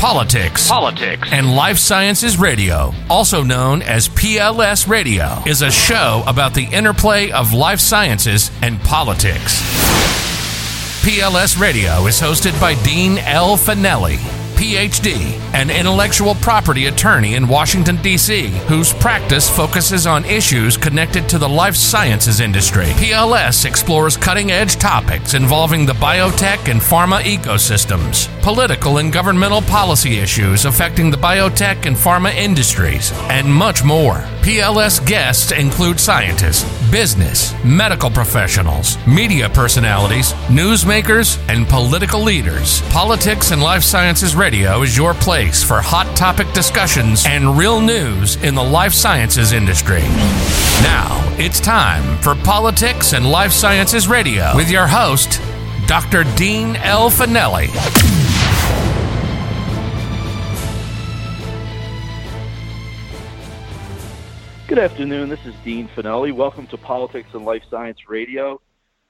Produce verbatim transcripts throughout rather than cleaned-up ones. Politics, Politics and Life Sciences Radio, also known as P L S Radio, is a show about the interplay of life sciences and politics. P L S Radio is hosted by Dean L. Finelli, P H D, an intellectual property attorney in Washington, D C, whose practice focuses on issues connected to the life sciences industry. P L S explores cutting-edge topics involving the biotech and pharma ecosystems, political and governmental policy issues affecting the biotech and pharma industries, and much more. P L S guests include scientists, business, medical professionals, media personalities, newsmakers, and political leaders. Politics and Life Sciences Radio Radio is your place for hot topic discussions and real news in the life sciences industry. Now, it's time for Politics and Life Sciences Radio with your host, Doctor Dean L. Finelli. Good afternoon. This is Dean Finelli. Welcome to Politics and Life Science Radio.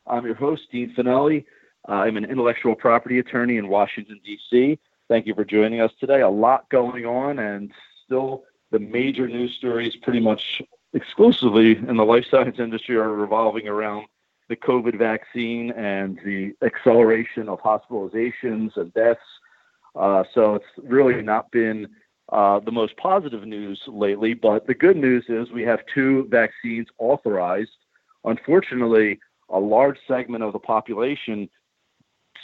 I'm your host, Dean Finelli. Uh, I'm an intellectual property attorney in Washington, D C Thank you for joining us today. A lot going on, and still the major news stories pretty much exclusively in the life science industry are revolving around the COVID vaccine and the acceleration of hospitalizations and deaths. Uh, so it's really not been uh, the most positive news lately, but the good news is we have two vaccines authorized. Unfortunately, a large segment of the population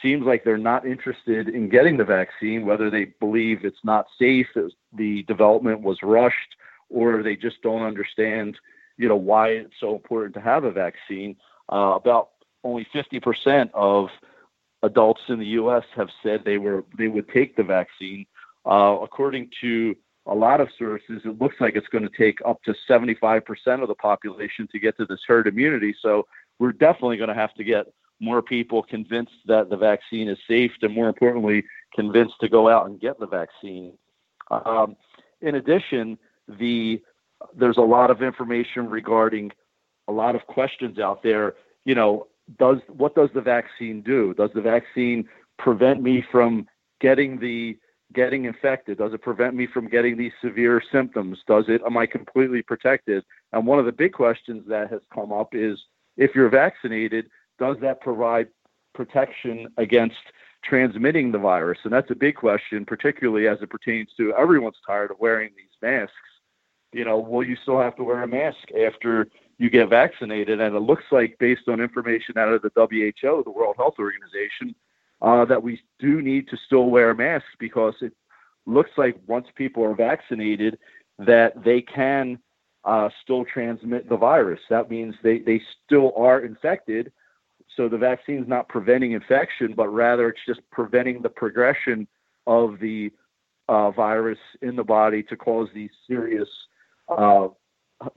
seems like they're not interested in getting the vaccine, whether they believe it's not safe, it was, the development was rushed, or they just don't understand, you know, why it's so important to have a vaccine. Uh, about only fifty percent of adults in the U S have said they were they would take the vaccine. Uh, according to a lot of sources, it looks like it's going to take up to seventy-five percent of the population to get to this herd immunity. So we're definitely going to have to get more people convinced that the vaccine is safe, and more importantly, convinced to go out and get the vaccine. Um, in addition, the there's a lot of information regarding a lot of questions out there. You know, does what does the vaccine do? Does the vaccine prevent me from getting the getting infected? Does it prevent me from getting these severe symptoms? Does it? Am I completely protected? And one of the big questions that has come up is, if you're vaccinated, does that provide protection against transmitting the virus? And that's a big question, particularly as it pertains to everyone's tired of wearing these masks. You know, will you still have to wear a mask after you get vaccinated? And it looks like, based on information out of the W H O, the World Health Organization, uh, that we do need to still wear masks, because it looks like once people are vaccinated, that they can uh, still transmit the virus. That means they, they still are infected. So the vaccine is not preventing infection, but rather it's just preventing the progression of the uh, virus in the body to cause these serious uh,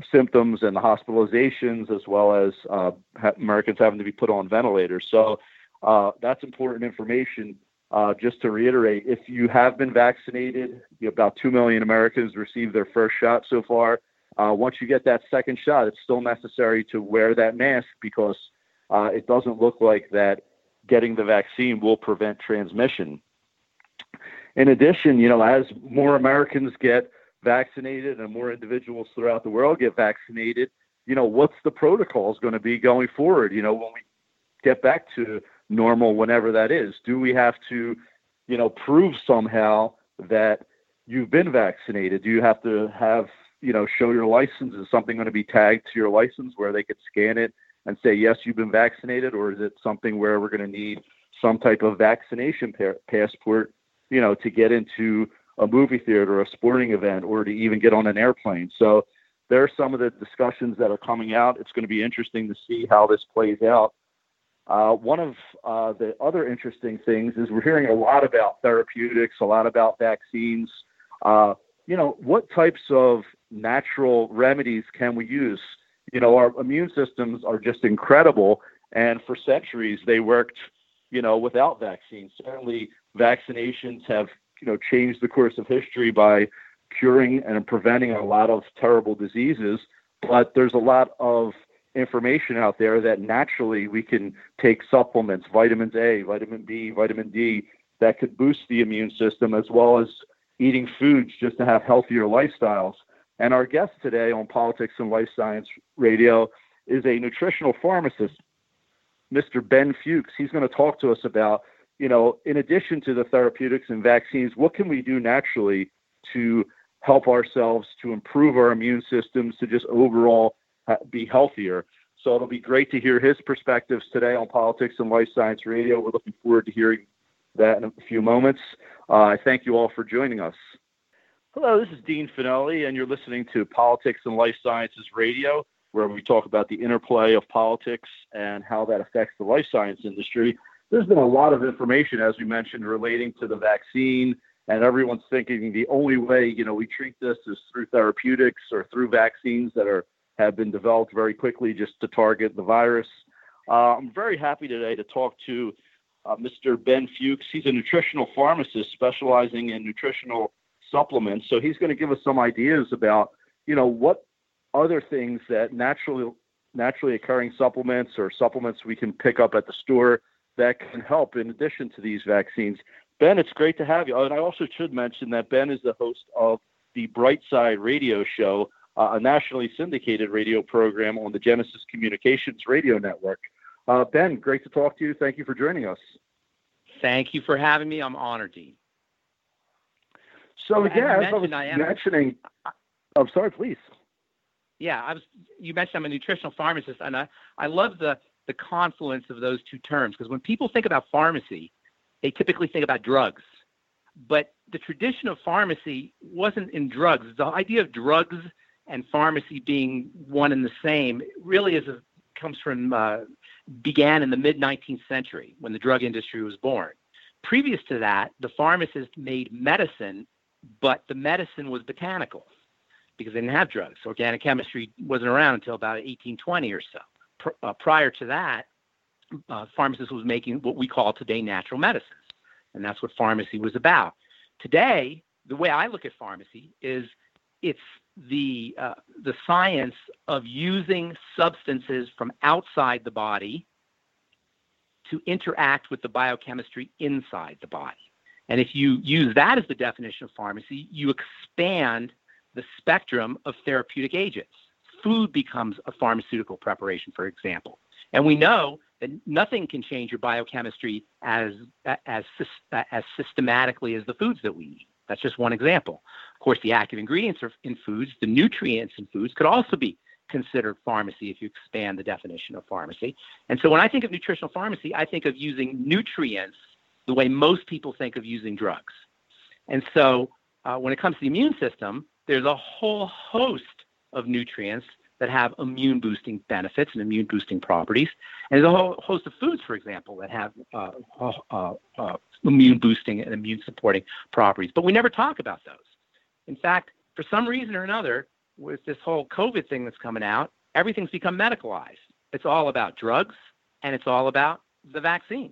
symptoms and hospitalizations, as well as uh, Americans having to be put on ventilators. So uh, that's important information. Uh, just to reiterate, if you have been vaccinated, you know, about two million Americans received their first shot so far. Uh, once you get that second shot, it's still necessary to wear that mask, because Uh, it doesn't look like that getting the vaccine will prevent transmission. In addition, you know, as more Americans get vaccinated and more individuals throughout the world get vaccinated, you know, what's the protocols going to be going forward? You know, when we get back to normal, whenever that is, do we have to, you know, prove somehow that you've been vaccinated? Do you have to have, you know, show your license? Is something going to be tagged to your license where they could scan it and say, yes, you've been vaccinated? Or is it something where we're going to need some type of vaccination pa- passport, you know, to get into a movie theater or a sporting event, or to even get on an airplane? So there are some of the discussions that are coming out. It's going to be interesting to see how this plays out. Uh, one of uh, the other interesting things is we're hearing a lot about therapeutics, a lot about vaccines. Uh, you know, what types of natural remedies can we use? You know, our immune systems are just incredible, and for centuries they worked, you know, without vaccines. Certainly vaccinations have, you know, changed the course of history by curing and preventing a lot of terrible diseases, but there's a lot of information out there that naturally we can take supplements, vitamin A, vitamin B, vitamin D, that could boost the immune system, as well as eating foods just to have healthier lifestyles. And our guest today on Politics and Life Science Radio is a nutritional pharmacist, Mister Ben Fuchs. He's going to talk to us about, you know, in addition to the therapeutics and vaccines, what can we do naturally to help ourselves, to improve our immune systems, to just overall be healthier. So it'll be great to hear his perspectives today on Politics and Life Science Radio. We're looking forward to hearing that in a few moments. I uh, thank you all for joining us. Hello, this is Dean Finelli, and you're listening to Politics and Life Sciences Radio, where we talk about the interplay of politics and how that affects the life science industry. There's been a lot of information, as we mentioned, relating to the vaccine, and everyone's thinking the only way, you know, we treat this is through therapeutics or through vaccines that are have been developed very quickly just to target the virus. Uh, I'm very happy today to talk to uh, Mister Ben Fuchs. He's a nutritional pharmacist specializing in nutritional supplements. So he's going to give us some ideas about, you know, what other things that naturally naturally occurring supplements or supplements we can pick up at the store that can help in addition to these vaccines. Ben, it's great to have you. And I also should mention that Ben is the host of the Bright Side radio show, Uh, a nationally syndicated radio program on the Genesis Communications Radio Network. Uh, Ben, great to talk to you. Thank you for joining us. Thank you for having me. I'm honored, Dean. So, well, yeah, as I was I am, mentioning, I'm sorry, please. Yeah, I was. You mentioned I'm a nutritional pharmacist, and I, I love the, the confluence of those two terms, because when people think about pharmacy, they typically think about drugs. But the tradition of pharmacy wasn't in drugs. The idea of drugs and pharmacy being one and the same really is a, comes from uh, began in the mid-nineteenth century when the drug industry was born. Previous to that, the pharmacist made medicine, but the medicine was botanical because they didn't have drugs. Organic chemistry wasn't around until about eighteen twenty or so. Pr- uh, prior to that, uh, pharmacists was making what we call today natural medicines, and that's what pharmacy was about. Today, the way I look at pharmacy is it's the uh, the science of using substances from outside the body to interact with the biochemistry inside the body. And if you use that as the definition of pharmacy, you expand the spectrum of therapeutic agents. Food becomes a pharmaceutical preparation, for example. And we know that nothing can change your biochemistry as as as systematically as the foods that we eat. That's just one example. Of course, the active ingredients are in foods, the nutrients in foods could also be considered pharmacy if you expand the definition of pharmacy. And so when I think of nutritional pharmacy, I think of using nutrients the way most people think of using drugs. And so uh, when it comes to the immune system, there's a whole host of nutrients that have immune boosting benefits and immune boosting properties. And there's a whole host of foods, for example, that have uh, uh, uh, immune boosting and immune supporting properties, but we never talk about those. In fact, for some reason or another, with this whole COVID thing that's coming out, everything's become medicalized. It's all about drugs and it's all about the vaccine.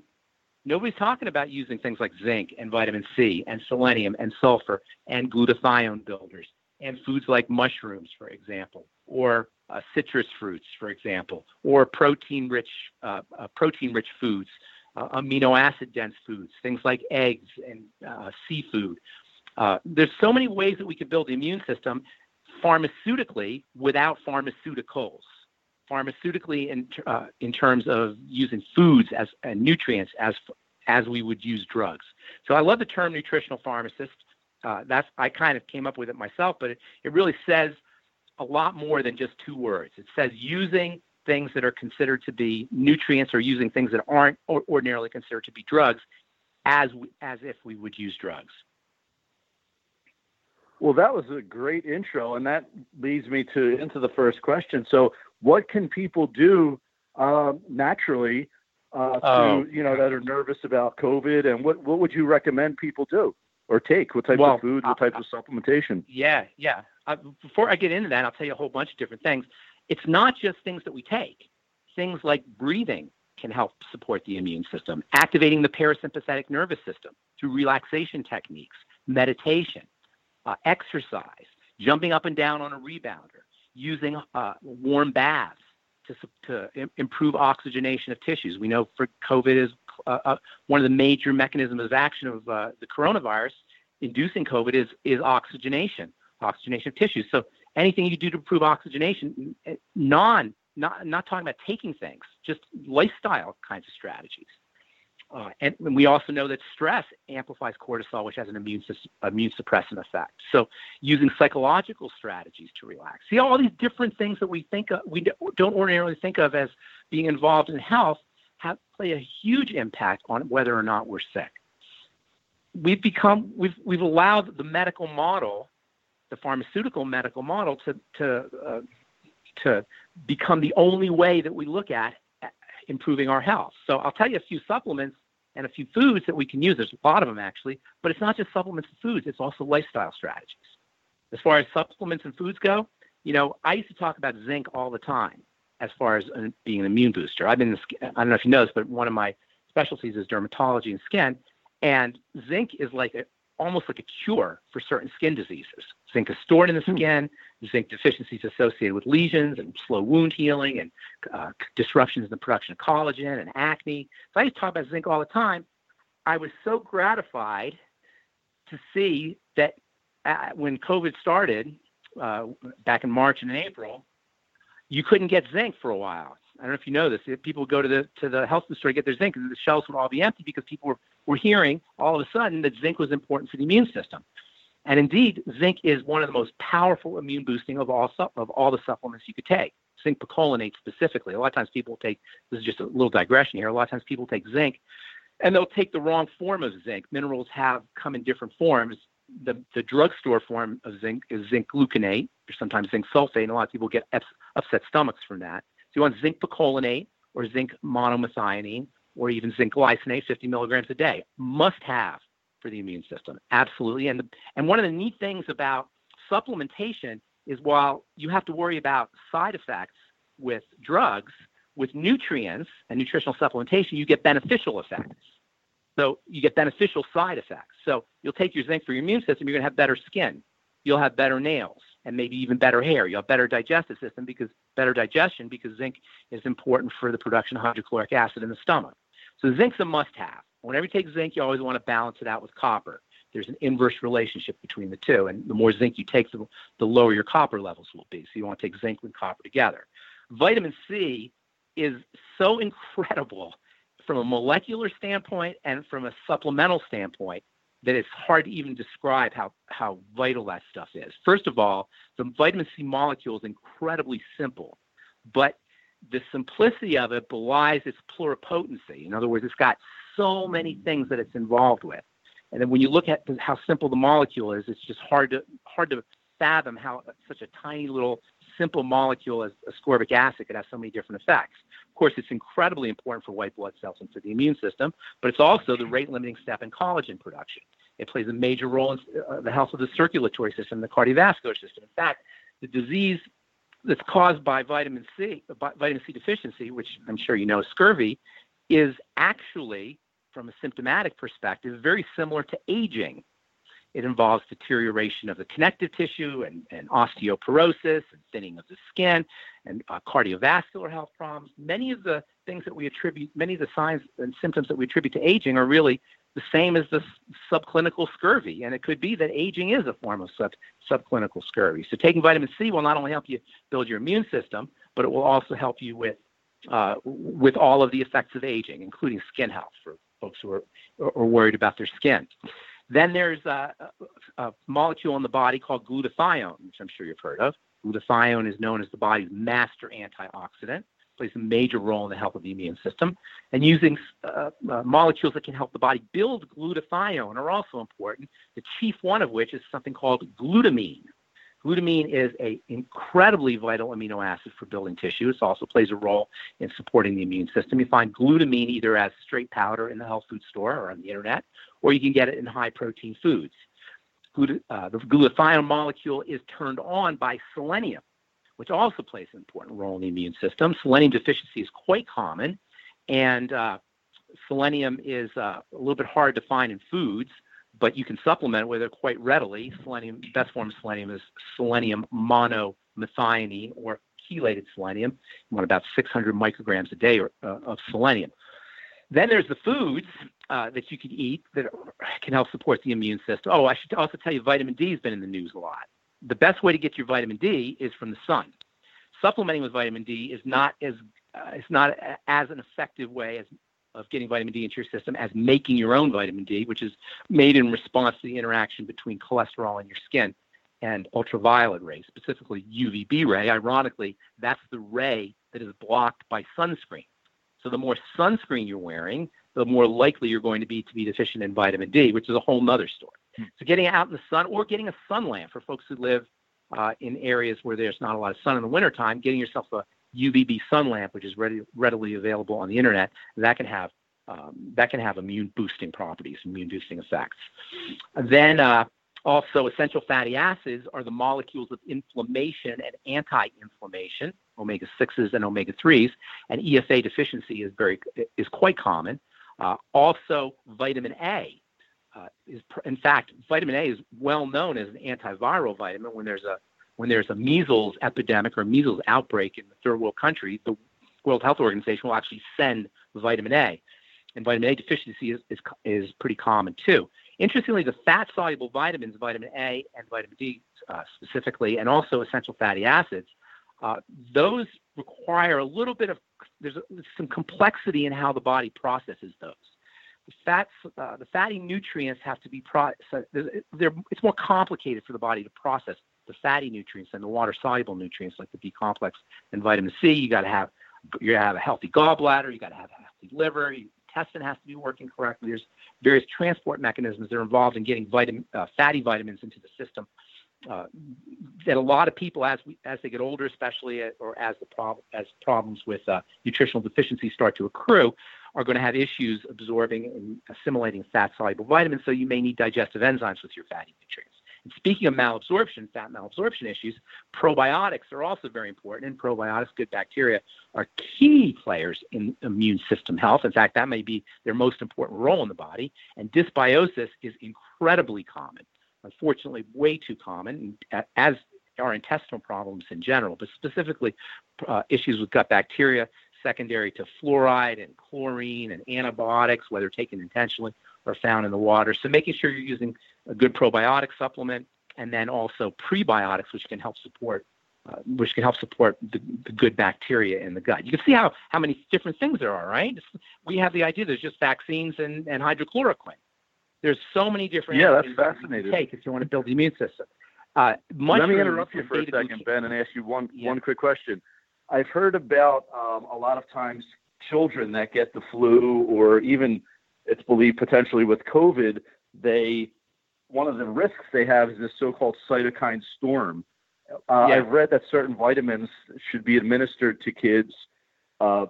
Nobody's talking about using things like zinc and vitamin C and selenium and sulfur and glutathione builders and foods like mushrooms, for example, or Uh, citrus fruits, for example, or protein-rich uh, uh, protein-rich foods, uh, amino acid-dense foods, things like eggs and uh, seafood. Uh, there's so many ways that we could build the immune system pharmaceutically without pharmaceuticals, pharmaceutically in uh, in terms of using foods as and nutrients as as we would use drugs. So I love the term nutritional pharmacist. Uh, that's I kind of came up with it myself, but it, it really says a lot more than just two words. It says using things that are considered to be nutrients or using things that aren't or ordinarily considered to be drugs as we, as if we would use drugs. Well, that was a great intro, and that leads me to into the first question. So what can people do uh, naturally uh, oh. to, you know, that are nervous about COVID, and what, what would you recommend people do or take? What types well, of food, what types uh, of supplementation? Yeah, yeah. Uh, before I get into that, I'll tell you a whole bunch of different things. It's not just things that we take. Things like breathing can help support the immune system, activating the parasympathetic nervous system through relaxation techniques, meditation, uh, exercise, jumping up and down on a rebounder, using uh, warm baths, to, to improve oxygenation of tissues. We know for COVID is uh, uh, one of the major mechanisms of action of uh, the coronavirus inducing COVID is, is oxygenation, oxygenation of tissues. So anything you do to improve oxygenation, non, not, not talking about taking things, just lifestyle kinds of strategies. Uh, and we also know that stress amplifies cortisol, which has an immune immune suppressant effect. So using psychological strategies to relax. See, all these different things that we think of, we don't ordinarily think of as being involved in health have play a huge impact on whether or not we're sick. We've become, we've, we've allowed the medical model, the pharmaceutical medical model to, to, uh, to become the only way that we look at improving our health. So I'll tell you a few supplements and a few foods that we can use. There's a lot of them actually, but it's not just supplements and foods. It's also lifestyle strategies. As far as supplements and foods go, you know, I used to talk about zinc all the time as far as being an immune booster. I've been, I don't know if you know this, but one of my specialties is dermatology and skin, and zinc is like a, almost like a cure for certain skin diseases. Zinc is stored in the skin. Mm. Zinc deficiency is associated with lesions and slow wound healing and uh, disruptions in the production of collagen and acne. So I used to talk about zinc all the time. I was so gratified to see that uh, when COVID started uh, back in March and in April, you couldn't get zinc for a while. I don't know if you know this. People would go to the to the health food store and get their zinc, and the shelves would all be empty because people were, were hearing all of a sudden that zinc was important for the immune system. And indeed, zinc is one of the most powerful immune boosting of all of all the supplements you could take. Zinc picolinate specifically. A lot of times people take, this is just a little digression here, a lot of times people take zinc and they'll take the wrong form of zinc. Minerals have come in different forms. The, the drugstore form of zinc is zinc gluconate, or sometimes zinc sulfate, and a lot of people get upset stomachs from that. You want zinc picolinate or zinc monomethionine or even zinc glycinate, fifty milligrams a day, must have for the immune system. Absolutely. And the, and one of the neat things about supplementation is while you have to worry about side effects with drugs, with nutrients and nutritional supplementation, you get beneficial effects. So you get beneficial side effects. So you'll take your zinc for your immune system, you're going to have better skin. You'll have better nails. And maybe even better hair. You'll have better digestive system because better digestion because zinc is important for the production of hydrochloric acid in the stomach. So zinc's a must-have. Whenever you take zinc, you always want to balance it out with copper. There's an inverse relationship between the two, and the more zinc you take, the, the lower your copper levels will be. So you want to take zinc and copper together. Vitamin C is so incredible from a molecular standpoint and from a supplemental standpoint that it's hard to even describe how, how vital that stuff is. First of all, the vitamin C molecule is incredibly simple, but the simplicity of it belies its pluripotency. In other words, it's got so many things that it's involved with. And then when you look at how simple the molecule is, it's just hard to hard to fathom how such a tiny little simple molecule as ascorbic acid could have so many different effects. Of course, it's incredibly important for white blood cells and for the immune system, but it's also the rate-limiting step in collagen production. It plays a major role in uh, the health of the circulatory system, the cardiovascular system. In fact, the disease that's caused by vitamin C, by vitamin C deficiency, which I'm sure you know, scurvy, is actually, from a symptomatic perspective, very similar to aging. It involves deterioration of the connective tissue and, and osteoporosis and thinning of the skin and uh, cardiovascular health problems. Many of the things that we attribute, many of the signs and symptoms that we attribute to aging are really the same as the subclinical scurvy. And it could be that aging is a form of sub, subclinical scurvy. So taking vitamin C will not only help you build your immune system, but it will also help you with uh, with all of the effects of aging, including skin health for folks who are, are worried about their skin. Then there's a, a, a molecule in the body called glutathione, which I'm sure you've heard of. Glutathione is known as the body's master antioxidant, plays a major role in the health of the immune system. And using uh, uh, molecules that can help the body build glutathione are also important, the chief one of which is something called glutamine. Glutamine is an incredibly vital amino acid for building tissue. It also plays a role in supporting the immune system. You find glutamine either as straight powder in the health food store or on the internet, or you can get it in high protein foods. Glut- uh, the glutathione molecule is turned on by selenium, which also plays an important role in the immune system. Selenium deficiency is quite common, and uh, selenium is uh, a little bit hard to find in foods, but you can supplement with it quite readily. Selenium, best form of selenium is selenium monomethionine or chelated selenium. You want about six hundred micrograms a day or, uh, of selenium. Then there's the foods uh, that you can eat that can help support the immune system. Oh, I should also tell you vitamin D has been in the news a lot. The best way to get your vitamin D is from the sun. Supplementing with vitamin D is not as uh, it's not as an effective way as of getting vitamin D into your system as making your own vitamin D, which is made in response to the interaction between cholesterol in your skin and ultraviolet rays, specifically U V B ray. Ironically, that's the ray that is blocked by sunscreen. So the more sunscreen you're wearing, the more likely you're going to be to be deficient in vitamin D, which is a whole nother story. Hmm. So getting out in the sun or getting a sun lamp for folks who live uh, in areas where there's not a lot of sun in the wintertime, getting yourself a U V B sun lamp, which is ready, readily available on the internet, that can have um, that can have immune boosting properties, immune boosting effects. Then uh, also essential fatty acids are the molecules of inflammation and anti-inflammation, omega sixes and omega threes, and E F A deficiency is very is quite common. Uh, also, vitamin A uh, is pr- in fact vitamin A is well known as an antiviral vitamin. When there's a When there's a measles epidemic or measles outbreak in the third world country, the World Health Organization will actually send vitamin A. And vitamin A deficiency is, is, is pretty common too. Interestingly, the fat-soluble vitamins, vitamin A and vitamin D uh, specifically, and also essential fatty acids, uh, those require a little bit of, there's, a, there's some complexity in how the body processes those. The fats, uh, the fatty nutrients have to be processed. It's more complicated for the body to process the fatty nutrients and the water-soluble nutrients like the B-complex and vitamin C. You got to have you gotta have a healthy gallbladder. You got to have a healthy liver. Your intestine has to be working correctly. There's various transport mechanisms that are involved in getting vitamin, uh, fatty vitamins into the system. Uh, that a lot of people, as we, as they get older, especially, uh, or as the problem as problems with uh, nutritional deficiencies start to accrue, are going to have issues absorbing and assimilating fat-soluble vitamins. So you may need digestive enzymes with your fatty nutrients. And speaking of malabsorption, fat malabsorption issues, probiotics are also very important. And probiotics, good bacteria, are key players in immune system health. In fact, that may be their most important role in the body. And dysbiosis is incredibly common. Unfortunately, way too common, as are intestinal problems in general, but specifically uh, issues with gut bacteria secondary to fluoride and chlorine and antibiotics, whether taken intentionally or found in the water. So making sure you're using a good probiotic supplement and then also prebiotics, which can help support uh, which can help support the, the good bacteria in the gut. You can see how, how many different things there are, right? We have the idea there's just vaccines and, and hydroxychloroquine. There's so many different yeah, that's fascinating. Take if you want to build the immune system. Uh, Let me interrupt you for a second, Ben, and ask you one yeah. one quick question. I've heard about um, a lot of times children that get the flu, or even it's believed potentially with COVID, they one of the risks they have is this so-called cytokine storm. Uh, yeah. I've read that certain vitamins should be administered to kids uh,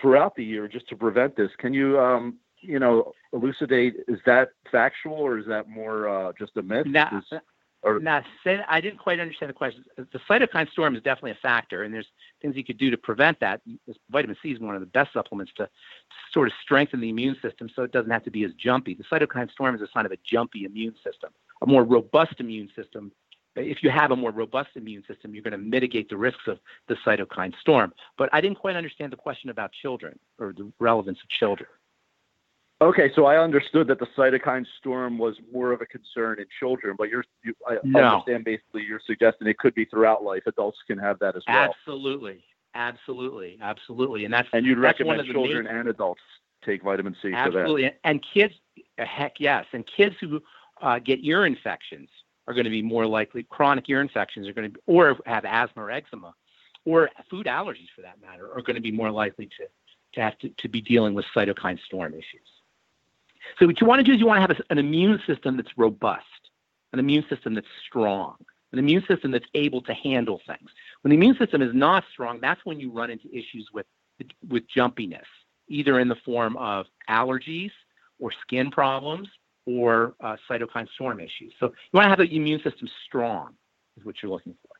throughout the year just to prevent this. Can you? Um, you know, elucidate, is that factual or is that more uh, just a myth? Now, is, or... now say, I didn't quite understand the question. The cytokine storm is definitely a factor, and there's things you could do to prevent that. Vitamin C is one of the best supplements to, to sort of strengthen the immune system so it doesn't have to be as jumpy. The cytokine storm is a sign of a jumpy immune system, a more robust immune system. If you have a more robust immune system, you're going to mitigate the risks of the cytokine storm. But I didn't quite understand the question about children or the relevance of children. Okay, so I understood that the cytokine storm was more of a concern in children, but you're, you, I no. understand basically you're suggesting it could be throughout life. Adults can have that as well. Absolutely, absolutely, absolutely, and that's and you'd that's recommend children major... and adults take vitamin C absolutely. for that. Absolutely, and kids, heck yes, and kids who uh, get ear infections are going to be more likely. Chronic ear infections are going to, be, or have asthma or eczema, or food allergies for that matter, are going to be more likely to to have to, to be dealing with cytokine storm issues. So what you want to do is you want to have an immune system that's robust, an immune system that's strong, an immune system that's able to handle things. When the immune system is not strong, that's when you run into issues with, with jumpiness, either in the form of allergies or skin problems or uh, cytokine storm issues. So you want to have the immune system strong is what you're looking for.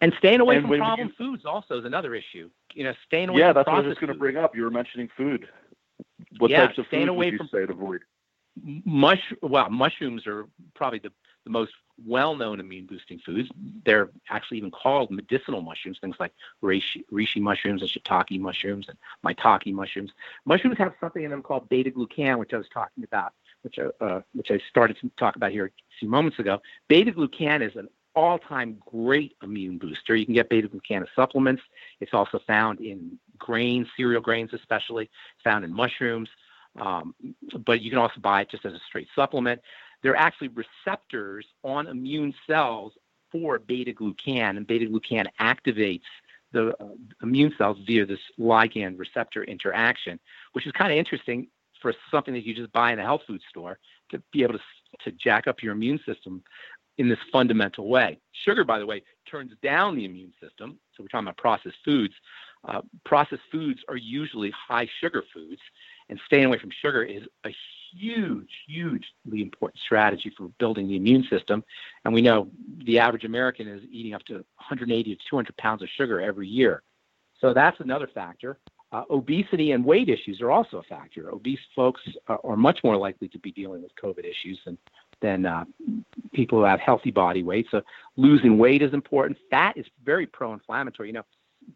And staying away and from problem you, foods also is another issue. You know, staying away yeah, from that's what I was going to bring up. You were mentioning food. What yeah, types of foods would you from, say to avoid? mush well, mushrooms are probably the, the most well-known immune-boosting foods. They're actually even called medicinal mushrooms, things like reishi, reishi mushrooms and shiitake mushrooms and maitake mushrooms. Mushrooms have something in them called beta-glucan, which I was talking about, which I, uh, which I started to talk about here a few moments ago. Beta-glucan is an all-time great immune booster. You can get beta-glucan as supplements. It's also found in grains, cereal grains especially, found in mushrooms, um, but you can also buy it just as a straight supplement. There are actually receptors on immune cells for beta-glucan, and beta-glucan activates the uh, immune cells via this ligand receptor interaction, which is kind of interesting for something that you just buy in a health food store to be able to, to jack up your immune system in this fundamental way. Sugar, by the way, turns down the immune system. So we're talking about processed foods. Uh, processed foods are usually high sugar foods, and staying away from sugar is a huge, hugely important strategy for building the immune system. And we know the average American is eating up to one hundred eighty to two hundred pounds of sugar every year. So that's another factor. Uh, obesity and weight issues are also a factor. Obese folks are, are much more likely to be dealing with COVID issues than than uh, people who have healthy body weight. So losing weight is important. Fat is very pro-inflammatory. You know,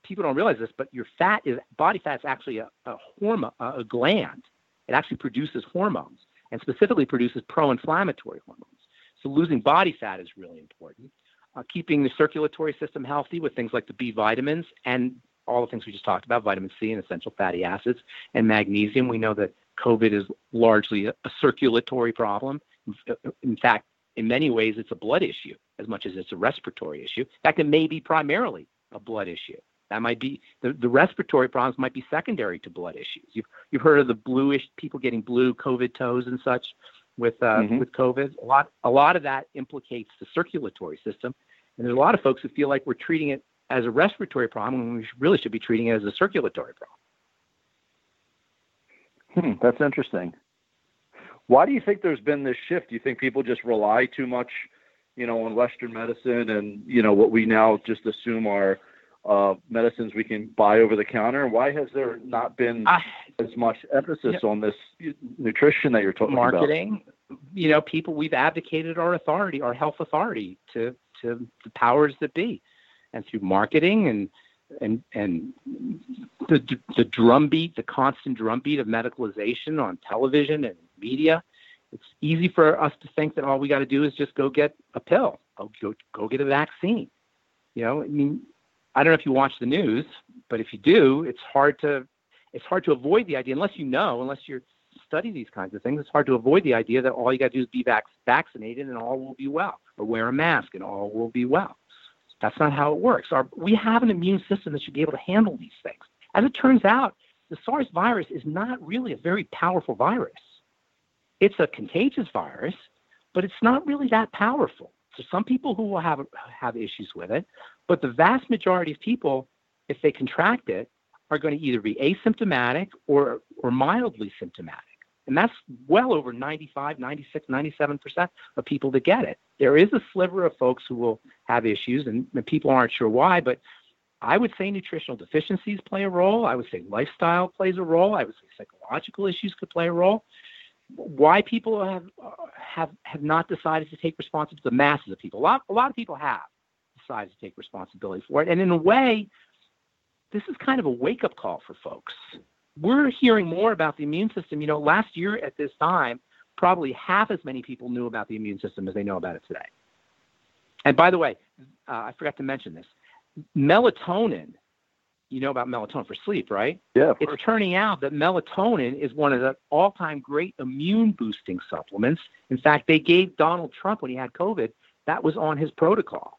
people don't realize this, but your fat is, body fat is actually a, a hormone, a gland. It actually produces hormones, and specifically produces pro-inflammatory hormones. So losing body fat is really important. Uh, keeping the circulatory system healthy with things like the B vitamins and all the things we just talked about, vitamin C and essential fatty acids and magnesium. We know that COVID is largely a, a circulatory problem. In fact, in many ways, it's a blood issue as much as it's a respiratory issue. In fact, it may be primarily a blood issue. That might be the, the respiratory problems might be secondary to blood issues. You've you've heard of the bluish people getting blue COVID toes and such with uh, mm-hmm. with COVID. A lot a lot of that implicates the circulatory system, and there's a lot of folks who feel like we're treating it as a respiratory problem when we really should be treating it as a circulatory problem. Hmm, that's interesting. Why do you think there's been this shift? Do you think people just rely too much, you know, on Western medicine and, you know, what we now just assume are uh, medicines we can buy over the counter? Why has there not been I, as much emphasis you know, on this nutrition that you're talking marketing, about? Marketing, you know, people, we've abdicated our authority, our health authority to, to the powers that be. And through marketing and and and the the drumbeat, the constant drumbeat of medicalization on television and media, it's easy for us to think that all we got to do is just go get a pill, go, go go get a vaccine. You know, I mean, I don't know if you watch the news, but if you do, it's hard to it's hard to avoid the idea unless you know, unless you study these kinds of things. It's hard to avoid the idea that all you got to do is be vac- vaccinated and all will be well, or wear a mask and all will be well. That's not how it works. Our, we have an immune system that should be able to handle these things. As it turns out, the SARS virus is not really a very powerful virus. It's a contagious virus, but it's not really that powerful. So some people who will have have issues with it, but the vast majority of people, if they contract it, are going to either be asymptomatic or or mildly symptomatic. And that's well over ninety-five, ninety-six, ninety-seven percent of people that get it. There is a sliver of folks who will have issues, and, and people aren't sure why, but I would say nutritional deficiencies play a role. I would say lifestyle plays a role. I would say psychological issues could play a role. Why people have uh, have, have not decided to take responsibility, the masses of people, a lot, a lot of people have decided to take responsibility for it. And in a way, this is kind of a wake-up call for folks. We're hearing more about the immune system. You know, last year at this time, probably half as many people knew about the immune system as they know about it today. And by the way, uh, I forgot to mention this. Melatonin, you know about melatonin for sleep, right? Yeah. It's turning out that melatonin is one of the all-time great immune-boosting supplements. In fact, they gave Donald Trump, when he had COVID, that was on his protocol,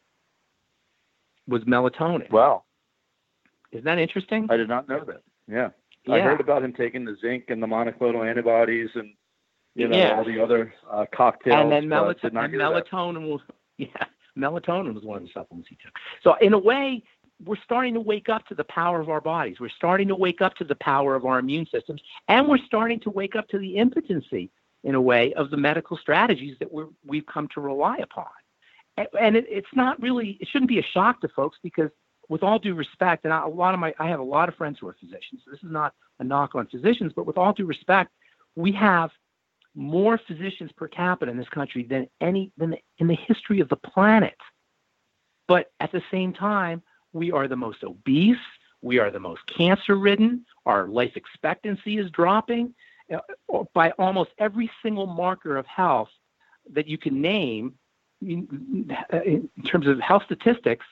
was melatonin. Wow. Isn't that interesting? I did not know that. Yeah. Yeah. I heard about him taking the zinc and the monoclonal antibodies and, you know, yeah. all the other uh, cocktails. And then melaton- and melatonin, was, yeah, melatonin was one of the supplements he took. So in a way, we're starting to wake up to the power of our bodies. We're starting to wake up to the power of our immune systems. And we're starting to wake up to the impotency, in a way, of the medical strategies that we're, we've come to rely upon. And, and it, it's not really, it shouldn't be a shock to folks because, with all due respect, and I, a lot of my, I have a lot of friends who are physicians, so this is not a knock on physicians, but with all due respect, we have more physicians per capita in this country than any than in the history of the planet. But at the same time, we are the most obese. We are the most cancer-ridden. Our life expectancy is dropping by almost every single marker of health that you can name. In terms of health statistics,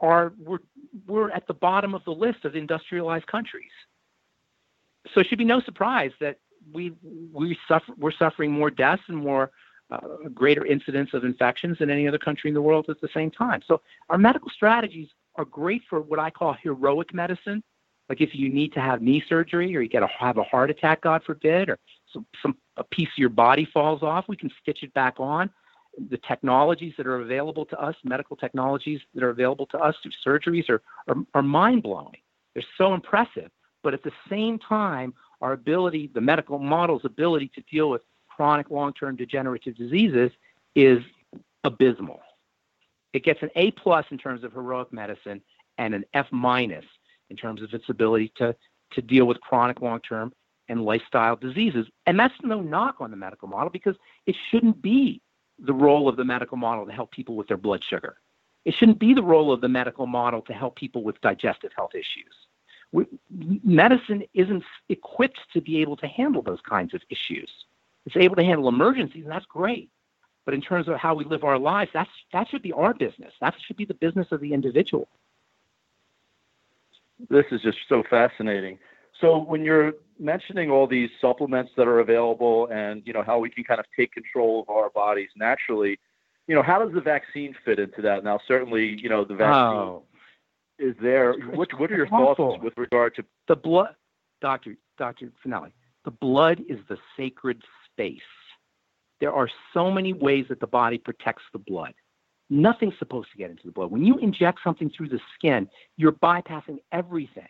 are we're, we're at the bottom of the list of industrialized countries. So it should be no surprise that we we suffer we're suffering more deaths and more uh, greater incidence of infections than any other country in the world at the same time. So our medical strategies are great for what I call heroic medicine, like if you need to have knee surgery or you get to have a heart attack, God forbid, or some, some a piece of your body falls off, we can stitch it back on. The technologies that are available to us, medical technologies that are available to us through surgeries are, are, are mind-blowing. They're so impressive. But at the same time, our ability, the medical model's ability to deal with chronic long-term degenerative diseases is abysmal. It gets an A-plus in terms of heroic medicine and an F-minus in terms of its ability to, to deal with chronic long-term and lifestyle diseases. And that's no knock on the medical model, because it shouldn't be the role of the medical model to help people with their blood sugar. It shouldn't be the role of the medical model to help people with digestive health issues. We, medicine isn't equipped to be able to handle those kinds of issues. It's able to handle emergencies, and that's great. But in terms of how we live our lives, that's, that should be our business. That should be the business of the individual. This is just so fascinating. So when you're mentioning all these supplements that are available and, you know, how we can kind of take control of our bodies naturally, you know, how does the vaccine fit into that? Now, certainly, you know, the vaccine oh. is there. It's, what, it's what are your awful. thoughts with regard to the blood? Doctor, Doctor Finelli, the blood is the sacred space. There are so many ways that the body protects the blood. Nothing's supposed to get into the blood. When you inject something through the skin, you're bypassing everything.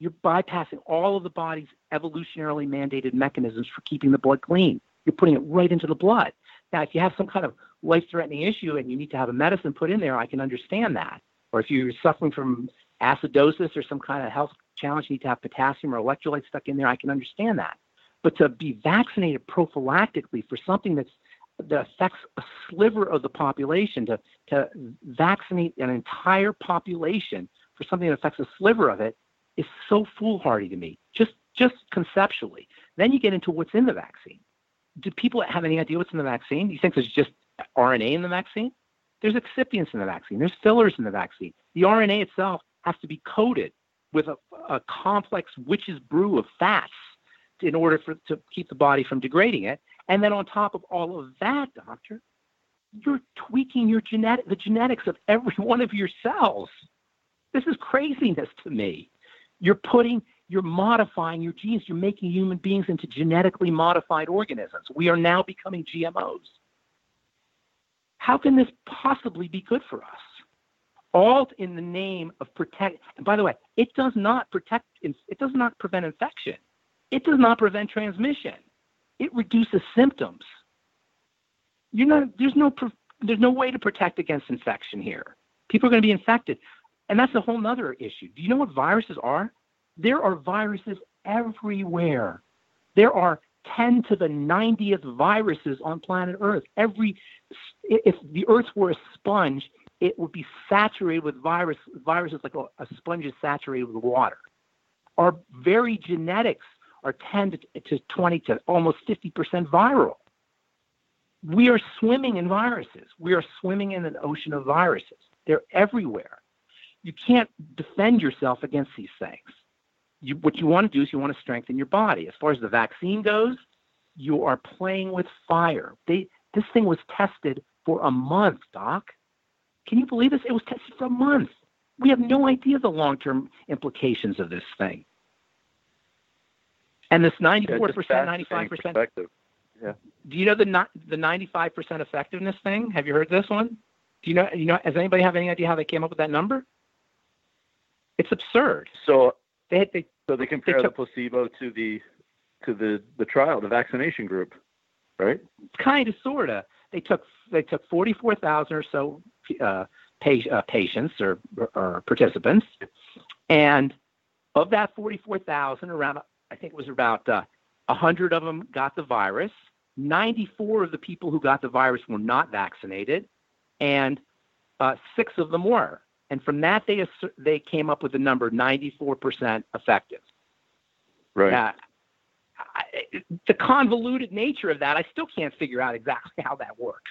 You're bypassing all of the body's evolutionarily mandated mechanisms for keeping the blood clean. You're putting it right into the blood. Now, if you have some kind of life-threatening issue and you need to have a medicine put in there, I can understand that. Or if you're suffering from acidosis or some kind of health challenge, you need to have potassium or electrolytes stuck in there, I can understand that. But to be vaccinated prophylactically for something that's, that affects a sliver of the population, to, to vaccinate an entire population for something that affects a sliver of it, is so foolhardy to me, just just conceptually. Then you get into what's in the vaccine. Do people have any idea what's in the vaccine? You think there's just R N A in the vaccine? There's excipients in the vaccine. There's fillers in the vaccine. The R N A itself has to be coated with a, a complex witch's brew of fats in order for to keep the body from degrading it. And then on top of all of that, doctor, you're tweaking your genetic the genetics of every one of your cells. This is craziness to me. You're putting, you're modifying your genes. You're making human beings into genetically modified organisms. We are now becoming G M Os. How can this possibly be good for us? All in the name of protect. And by the way, it does not protect, it does not prevent infection. It does not prevent transmission. It reduces symptoms. You're not, there's no, there's no way to protect against infection here. People are going to be infected. And that's a whole other issue. Do you know what viruses are? There are viruses everywhere. There are ten to the ninetieth viruses on planet Earth. Every, if the Earth were a sponge, it would be saturated with virus, viruses like a, a sponge is saturated with water. Our very genetics are ten to twenty to almost fifty percent viral. We are swimming in viruses. We are swimming in an ocean of viruses. They're everywhere. You can't defend yourself against these things. You, what you want to do is you want to strengthen your body. As far as the vaccine goes, you are playing with fire. They, this thing was tested for a month, Doc. Can you believe this? It was tested for a month. We have no idea the long-term implications of this thing. And this ninety-four percent, ninety-five percent. Yeah. Do you know the the ninety-five percent effectiveness thing? Have you heard this one? Do you know? You know? Does anybody have any idea how they came up with that number? It's absurd. So they had, they, so they compare they took, the placebo to the to the, the trial, the vaccination group, right? Kind of, sort of. They took they took forty-four thousand or so uh, pa- uh, patients or, or, or participants, and of that forty-four thousand, around I think it was about uh, one hundred of them got the virus. ninety-four of the people who got the virus were not vaccinated, and uh, six of them were. And from that, they assert, they came up with the number ninety-four percent effective. Right. Uh, I, the convoluted nature of that, I still can't figure out exactly how that works,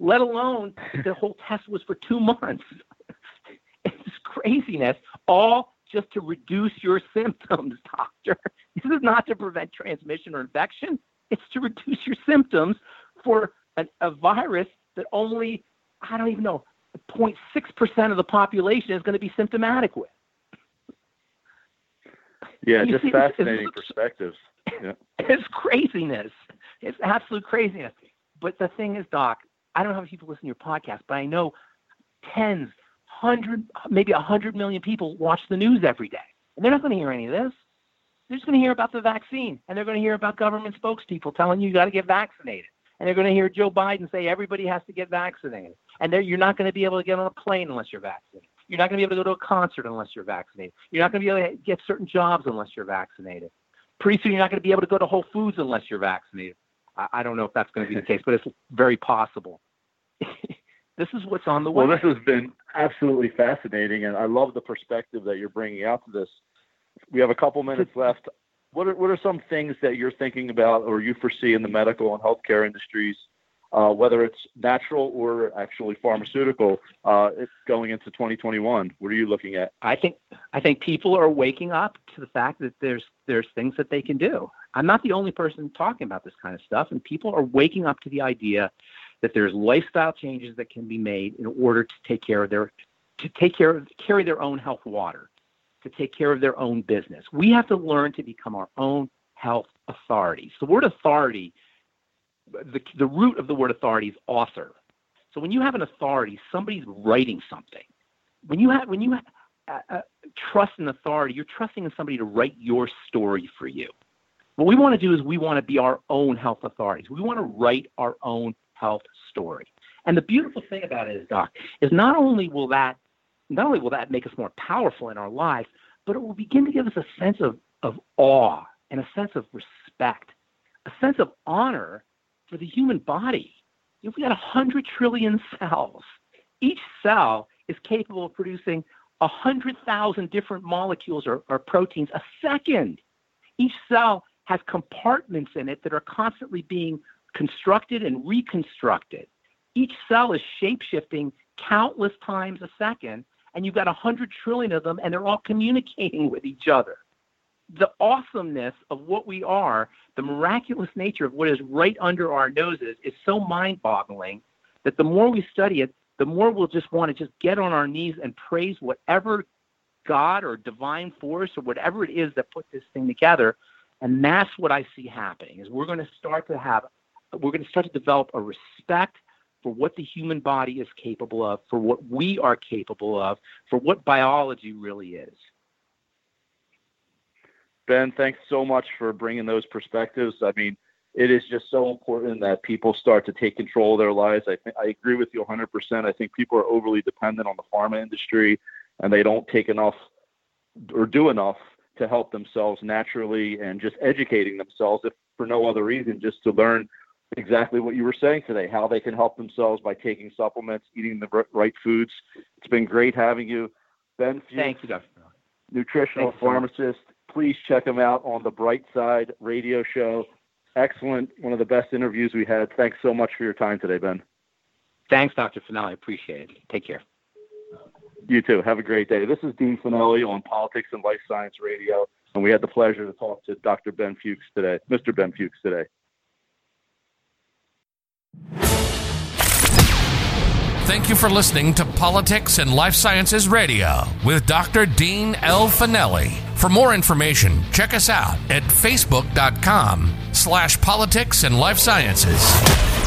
let alone the whole test was for two months. It's craziness, all just to reduce your symptoms, doctor. This is not to prevent transmission or infection. It's to reduce your symptoms for a, a virus that only, I don't even know, zero point six percent of the population is going to be symptomatic with. Yeah, just see, fascinating it's, it's, perspectives. Yeah. It's craziness. It's absolute craziness. But the thing is, Doc, I don't know how many people listen to your podcast, but I know tens, hundred, maybe one hundred million people watch the news every day. And they're not going to hear any of this. They're just going to hear about the vaccine, and they're going to hear about government spokespeople telling you you got to get vaccinated. And they're going to hear Joe Biden say everybody has to get vaccinated. And you're not going to be able to get on a plane unless you're vaccinated. You're not going to be able to go to a concert unless you're vaccinated. You're not going to be able to get certain jobs unless you're vaccinated. Pretty soon you're not going to be able to go to Whole Foods unless you're vaccinated. I, I don't know if that's going to be the case, but it's very possible. This is what's on the way. Well, this has been absolutely fascinating, and I love the perspective that you're bringing out to this. We have a couple minutes left. What are, what are some things that you're thinking about or you foresee in the medical and healthcare industries, uh, whether it's natural or actually pharmaceutical, uh, going into twenty twenty-one? What are you looking at? I think I think people are waking up to the fact that there's there's things that they can do. I'm not the only person talking about this kind of stuff, and people are waking up to the idea that there's lifestyle changes that can be made in order to take care of their to take care of carry their own health water, to take care of their own business. We have to learn to become our own health authority. So the word authority, the, the root of the word authority is author. So when you have an authority, somebody's writing something. When you have, when you have, uh, uh, trust an authority, you're trusting in somebody to write your story for you. What we want to do is we want to be our own health authorities. We want to write our own health story. And the beautiful thing about it is, Doc, is not only will that Not only will that make us more powerful in our lives, but it will begin to give us a sense of, of awe and a sense of respect, a sense of honor for the human body. If we got one hundred trillion cells, each cell is capable of producing one hundred thousand different molecules or, or proteins a second. Each cell has compartments in it that are constantly being constructed and reconstructed. Each cell is shape-shifting countless times a second, and you've got one hundred trillion of them, and they're all communicating with each other. The awesomeness of what we are, the miraculous nature of what is right under our noses is so mind-boggling that the more we study it, the more we'll just want to just get on our knees and praise whatever God or divine force or whatever it is that put this thing together. And that's what I see happening is we're going to start to have, we're going to start to develop a respect for what the human body is capable of, for what we are capable of, for what biology really is. Ben, thanks so much for bringing those perspectives. I mean, it is just so important that people start to take control of their lives. I think I agree with you one hundred percent. I think people are overly dependent on the pharma industry, and they don't take enough or do enough to help themselves naturally and just educating themselves, if for no other reason, just to learn exactly what you were saying today, how they can help themselves by taking supplements, eating the right foods. It's been great having you. Ben Fuchs, thank you, Doctor Nutritional Thanks pharmacist. So please check him out on the Bright Side radio show. Excellent. One of the best interviews we had. Thanks so much for your time today, Ben. Thanks, Doctor Finelli. Appreciate it. Take care. You too. Have a great day. This is Dean Finelli on Politics and Life Science Radio, and we had the pleasure to talk to Doctor Ben Fuchs today, Mister Ben Fuchs today. Thank you for listening to Politics and Life Sciences Radio with Doctor Dean L. Finelli. For more information, check us out at facebook dot com slash politics and life sciences.